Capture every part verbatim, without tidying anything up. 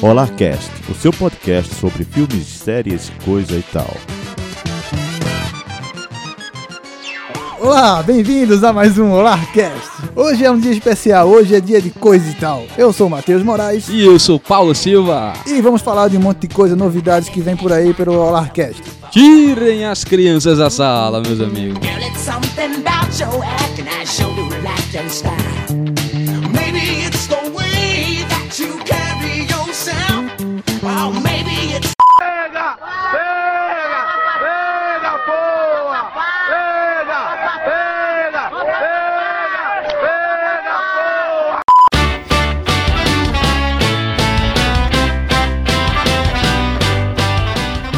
OlarCast, o seu podcast sobre filmes, séries, coisa e tal. Olá, bem-vindos a mais um OlarCast. Hoje é um dia especial, hoje é dia de coisa e tal. Eu sou o Mateus Morais. E eu sou o Paulo Silva. E vamos falar de um monte de coisa, novidades que vem por aí pelo OlarCast. Tirem as crianças da sala, meus amigos.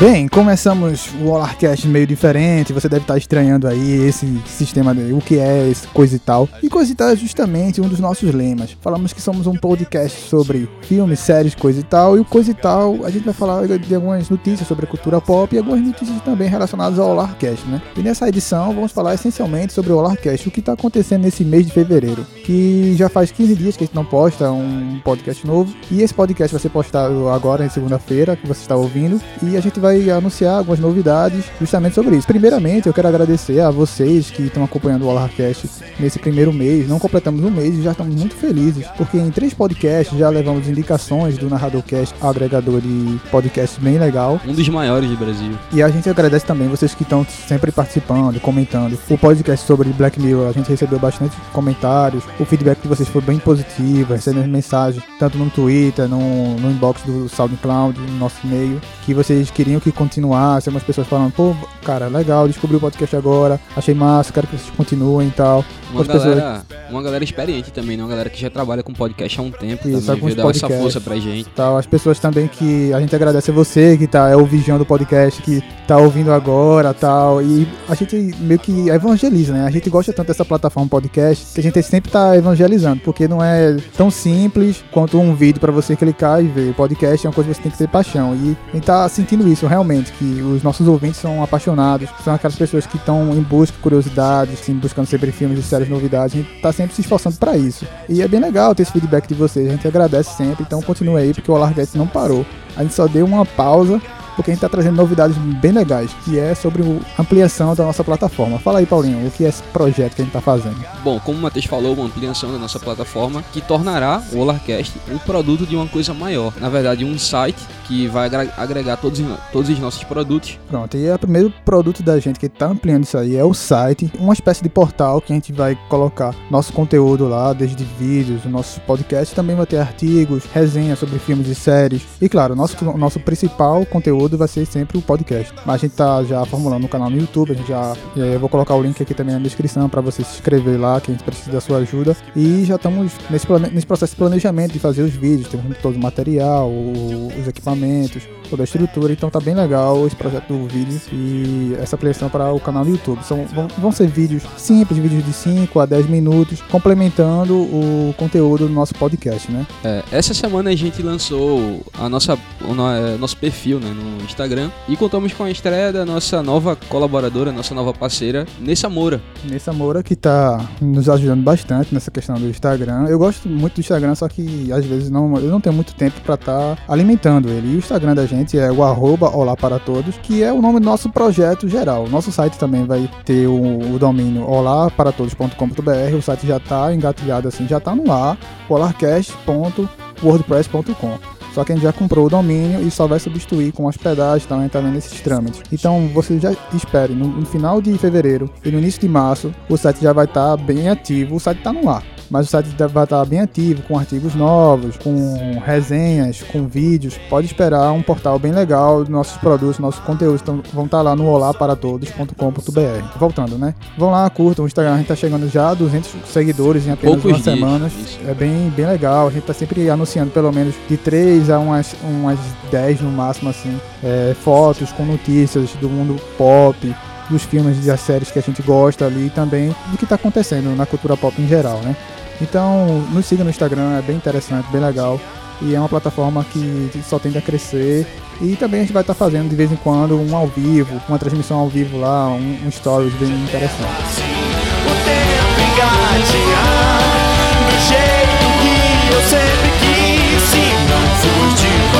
Bem, começamos o OlarCast meio diferente, você deve estar estranhando aí esse sistema, de, o que é esse coisa e tal. E coisa e tal é justamente um dos nossos lemas. Falamos que somos um podcast sobre filmes, séries, coisa e tal, e o coisa e tal a gente vai falar de algumas notícias sobre a cultura pop e algumas notícias também relacionadas ao OlarCast, né? E nessa edição vamos falar essencialmente sobre o OlarCast, o que está acontecendo nesse mês de fevereiro, que já faz quinze dias que a gente não posta um podcast novo, e esse podcast vai ser postado agora, em segunda-feira, que você está ouvindo, e a gente vai e anunciar algumas novidades justamente sobre isso. Primeiramente, eu quero agradecer a vocês que estão acompanhando o OlarCast nesse primeiro mês. Não completamos um mês e já estamos muito felizes, porque em três podcasts já levamos indicações do NarradorCast, agregador de podcasts bem legal. Um dos maiores do Brasil. E a gente agradece também vocês que estão sempre participando, comentando. O podcast sobre Black Mirror, a gente recebeu bastante comentários. O feedback de vocês foi bem positivo, recebemos mensagens, tanto no Twitter, no, no inbox do SoundCloud, no nosso e-mail, que vocês queriam que continuasse, umas pessoas falando, pô, cara, legal, descobri o podcast agora, achei massa, quero que vocês continuem e tal. Uma galera, pessoas... uma galera experiente também, né? Uma galera que já trabalha com podcast há um tempo, isso, também, veio dar essa força pra gente. Tal. As pessoas também que a gente agradece a você, que tá, é o vigião do podcast, que tá ouvindo agora, tal, e a gente meio que evangeliza, né? A gente gosta tanto dessa plataforma podcast, que a gente sempre tá evangelizando, porque não é tão simples quanto um vídeo pra você clicar e ver. O podcast é uma coisa que você tem que ter paixão, e a gente tá sentindo isso, realmente, que os nossos ouvintes são apaixonados, são aquelas pessoas que estão em busca de curiosidades, assim, buscando sempre filmes e séries, novidades, a gente tá sempre se esforçando pra isso. E é bem legal ter esse feedback de vocês, a gente agradece sempre, então continue aí, porque o OlarCast não parou. A gente só deu uma pausa, porque a gente tá trazendo novidades bem legais, que é sobre a ampliação da nossa plataforma. Fala aí, Paulinho, o que é esse projeto que a gente tá fazendo? Bom, como o Matheus falou, uma ampliação da nossa plataforma que tornará o OlarCast um produto de uma coisa maior. Na verdade, um site que vai agregar todos, todos os nossos produtos. Pronto, e é o primeiro produto da gente que tá ampliando isso aí é o site, uma espécie de portal que a gente vai colocar nosso conteúdo lá, desde vídeos, nossos podcasts, também vai ter artigos, resenhas sobre filmes e séries, e claro, nosso, nosso principal conteúdo vai ser sempre o podcast. Mas a gente tá já formulando um canal no YouTube, a gente já, eu vou colocar o link aqui também na descrição para você se inscrever lá, que a gente precisa da sua ajuda. E já estamos nesse, nesse processo de planejamento de fazer os vídeos, temos todo o material, os equipamentos, toda a estrutura, então tá bem legal esse projeto do vídeo e essa ampliação para o canal no YouTube. São, vão, vão ser vídeos simples, vídeos de cinco a dez minutos, complementando o conteúdo do nosso podcast, né? É, essa semana a gente lançou a nossa, o nosso perfil, né, no Instagram, e contamos com a estreia da nossa nova colaboradora, nossa nova parceira, Nessa Moura. Nessa Moura, que tá nos ajudando bastante nessa questão do Instagram. Eu gosto muito do Instagram, só que às vezes não, eu não tenho muito tempo pra estar tá alimentando ele. E o Instagram da gente é o arroba Olá Para Todos, que é o nome do nosso projeto geral. Nosso site também vai ter o, o domínio olá para todos ponto com ponto b r, o site já tá engatilhado assim, já tá no ar, olarcast ponto wordpress ponto com. Só que a gente já comprou o domínio e só vai substituir com hospedagem, tá, entrando nesses trâmites. Então, você já espere, no, no final de fevereiro e no início de março, o site já vai estar tá bem ativo, o site está no ar. Mas o site vai estar bem ativo, com artigos novos, com resenhas, com vídeos. Pode esperar um portal bem legal, nossos produtos, nossos conteúdos então, vão estar lá no olá para todos ponto com ponto b r. Voltando, né? Vão lá, curtam o Instagram, a gente está chegando já a duzentos seguidores em apenas poucos umas dias, semanas. Isso. É bem, bem legal, a gente está sempre anunciando pelo menos de três a umas, umas dez no máximo, assim, é, fotos com notícias do mundo pop, dos filmes e das séries que a gente gosta ali e também do que está acontecendo na cultura pop em geral, né? Então, nos siga no Instagram, é bem interessante, bem legal. E é uma plataforma que só tende a crescer. E também a gente vai estar tá fazendo de vez em quando um ao vivo, uma transmissão ao vivo lá, um, um stories bem interessante. O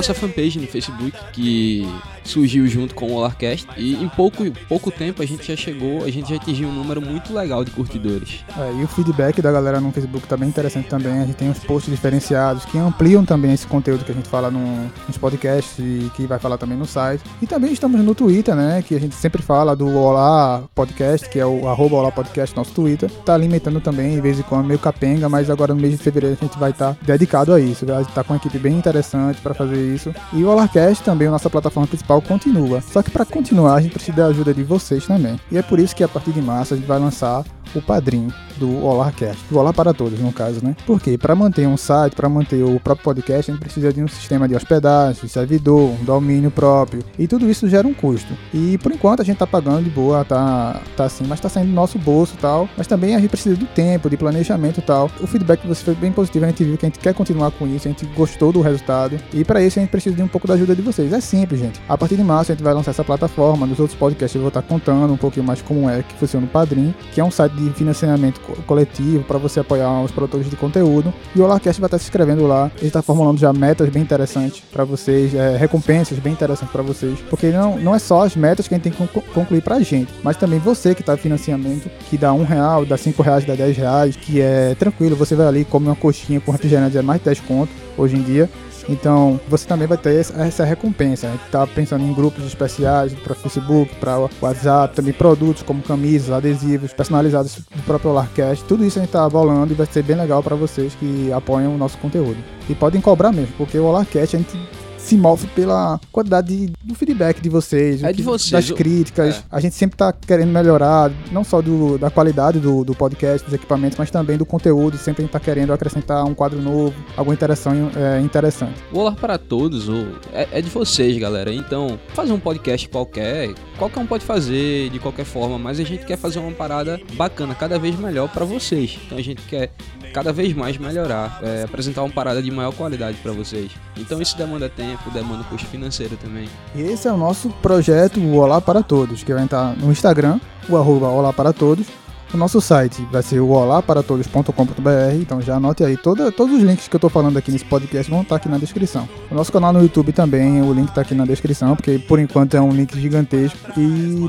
nossa fanpage no Facebook, que surgiu junto com o OlarCast, e em pouco, pouco tempo a gente já chegou, a gente já atingiu um número muito legal de curtidores. É, e o feedback da galera no Facebook tá bem interessante também, a gente tem uns posts diferenciados que ampliam também esse conteúdo que a gente fala no, nos podcasts e que vai falar também no site. E também estamos no Twitter, né, que a gente sempre fala do Olá Podcast, que é o arroba Olá Podcast, nosso Twitter, tá alimentando também, de vez em quando, meio capenga, mas agora no mês de fevereiro a gente vai estar tá dedicado a isso, vai estar tá com uma equipe bem interessante para fazer isso. E o OlarCast também, a nossa plataforma principal, continua. Só que para continuar a gente precisa da ajuda de vocês também. E é por isso que a partir de março a gente vai lançar o Padrim do OlarCast, do Olar para Todos, no caso, né? Porque para manter um site, para manter o próprio podcast, a gente precisa de um sistema de hospedagem, servidor, um domínio próprio, e tudo isso gera um custo. E por enquanto a gente tá pagando de boa, tá, tá assim, mas tá saindo do nosso bolso e tal, mas também a gente precisa do tempo, de planejamento e tal. O feedback de vocês foi bem positivo, a gente viu que a gente quer continuar com isso, a gente gostou do resultado, e para isso a gente precisa de um pouco da ajuda de vocês. É simples, gente. A partir de março a gente vai lançar essa plataforma, nos outros podcasts eu vou estar contando um pouquinho mais como é que funciona o Padrim, que é um site de financiamento coletivo para você apoiar os produtores de conteúdo, e o OlarCast vai estar se inscrevendo lá. Ele está formulando já metas bem interessantes para vocês, é, recompensas bem interessantes para vocês, porque não, não é só as metas que a gente tem que concluir para a gente, mas também você que está em financiamento, que dá um real, dá cinco reais, dá dez reais, que é tranquilo, você vai ali, come uma coxinha com refrigerante, é mais de dez conto hoje em dia. Então, você também vai ter essa recompensa. A gente tá pensando em grupos especiais para Facebook, para WhatsApp, também produtos como camisas, adesivos, personalizados do próprio OlarCast. Tudo isso a gente tá bolando e vai ser bem legal para vocês que apoiam o nosso conteúdo. E podem cobrar mesmo, porque o OlarCast a gente se move pela quantidade de, do feedback de vocês, é de vocês das eu... críticas. É. A gente sempre está querendo melhorar, não só do, da qualidade do, do podcast, dos equipamentos, mas também do conteúdo. Sempre a gente está querendo acrescentar um quadro novo, alguma interação é, interessante. O Olá para Todos o, é, é de vocês, galera. Então, fazer um podcast qualquer, qualquer um pode fazer de qualquer forma, mas a gente quer fazer uma parada bacana, cada vez melhor para vocês. Então, a gente quer cada vez mais melhorar, é, apresentar uma parada de maior qualidade para vocês. Então, isso demanda tempo. Demanda custo financeiro também. E esse é o nosso projeto Olá para Todos, que vai entrar no Instagram, o arroba Olá para Todos. O nosso site vai ser o olarparatodos ponto com ponto b r, então já anote aí. Toda, todos os links que eu tô falando aqui nesse podcast vão estar aqui na descrição. O nosso canal no YouTube também, o link tá aqui na descrição, porque por enquanto é um link gigantesco. E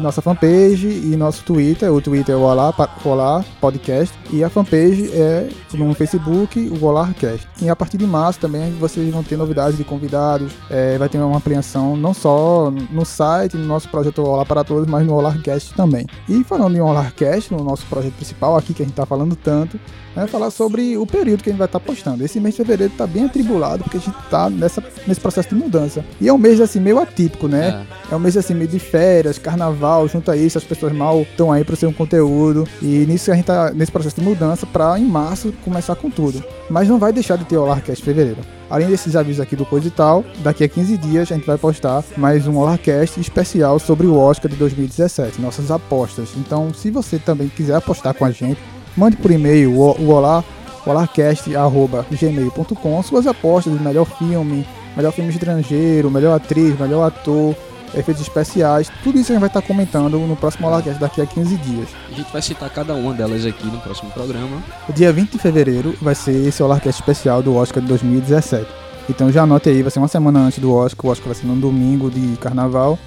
nossa fanpage e nosso Twitter, o Twitter é o Olá, Olá Podcast, e a fanpage é no Facebook, o OlarCast. E a partir de março também vocês vão ter novidades de convidados, é, vai ter uma ampliação não só no site, no nosso projeto Olá para Todos, mas no OlarCast também. E falando em OlarCast, no nosso projeto principal aqui que a gente tá falando tanto, vai falar sobre o período que a gente vai estar tá postando. Esse mês de fevereiro tá bem atribulado, porque a gente tá nessa, nesse processo de mudança. E é um mês assim meio atípico, né? É, é um mês assim meio de férias, carnaval, junto a isso, as pessoas mal estão aí para ser um conteúdo. E nisso a gente tá nesse processo de mudança para em março começar com tudo. Mas não vai deixar de ter o OlarCast em fevereiro. Além desses avisos aqui do Coisa e Tal, daqui a quinze dias a gente vai postar mais um OlarCast especial sobre o Oscar de dois mil e dezessete, nossas apostas. Então, se você também quiser apostar com a gente, mande por e-mail o Olá, olarcast arroba gmail ponto com suas apostas de melhor filme, melhor filme estrangeiro, melhor atriz, melhor ator, efeitos especiais, tudo isso a gente vai estar comentando no próximo OlarCast daqui a quinze dias. A gente vai citar cada uma delas aqui no próximo programa. O dia vinte de fevereiro vai ser esse OlarCast especial do Oscar de dois mil e dezessete. Então já anote aí, vai ser uma semana antes do Oscar, o Oscar vai ser no domingo de carnaval.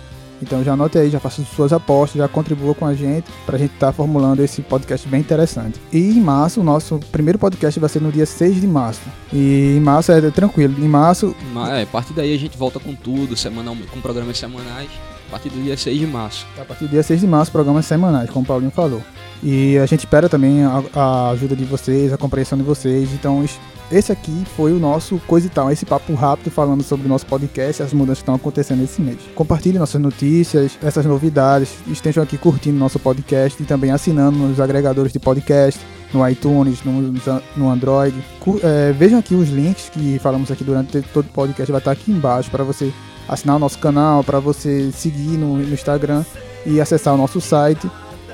Então já anote aí, já faça suas apostas, já contribua com a gente, pra gente estar tá formulando esse podcast bem interessante. E em março, o nosso primeiro podcast vai ser no dia seis de março. E em março é tranquilo, em março... É, a partir daí a gente volta com tudo, semanal, com programas semanais, a partir do dia seis de março. A partir do dia seis de março, programas semanais, como o Paulinho falou. E a gente espera também a, a ajuda de vocês, a compreensão de vocês, então... Esse aqui foi o nosso Coisa e Tal, esse papo rápido falando sobre o nosso podcast e as mudanças que estão acontecendo esse mês. Compartilhe nossas notícias, essas novidades, estejam aqui curtindo nosso podcast e também assinando nos agregadores de podcast, no iTunes, no, no Android. É, vejam aqui os links que falamos aqui durante todo o podcast, vai estar aqui embaixo para você assinar o nosso canal, para você seguir no, no Instagram e acessar o nosso site.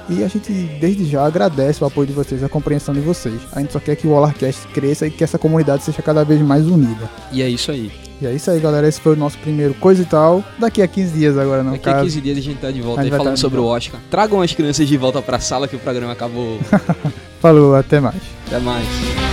E a gente, desde já, agradece o apoio de vocês, a compreensão de vocês. A gente só quer que o OlarCast cresça e que essa comunidade seja cada vez mais unida. E é isso aí. E é isso aí, galera. Esse foi o nosso primeiro Coisa e Tal. Daqui a quinze dias agora, não, cara. Daqui caso. a quinze dias a gente tá de volta aí falando sobre o Oscar. Tragam as crianças de volta pra sala que o programa acabou. Falou, até mais. Até mais.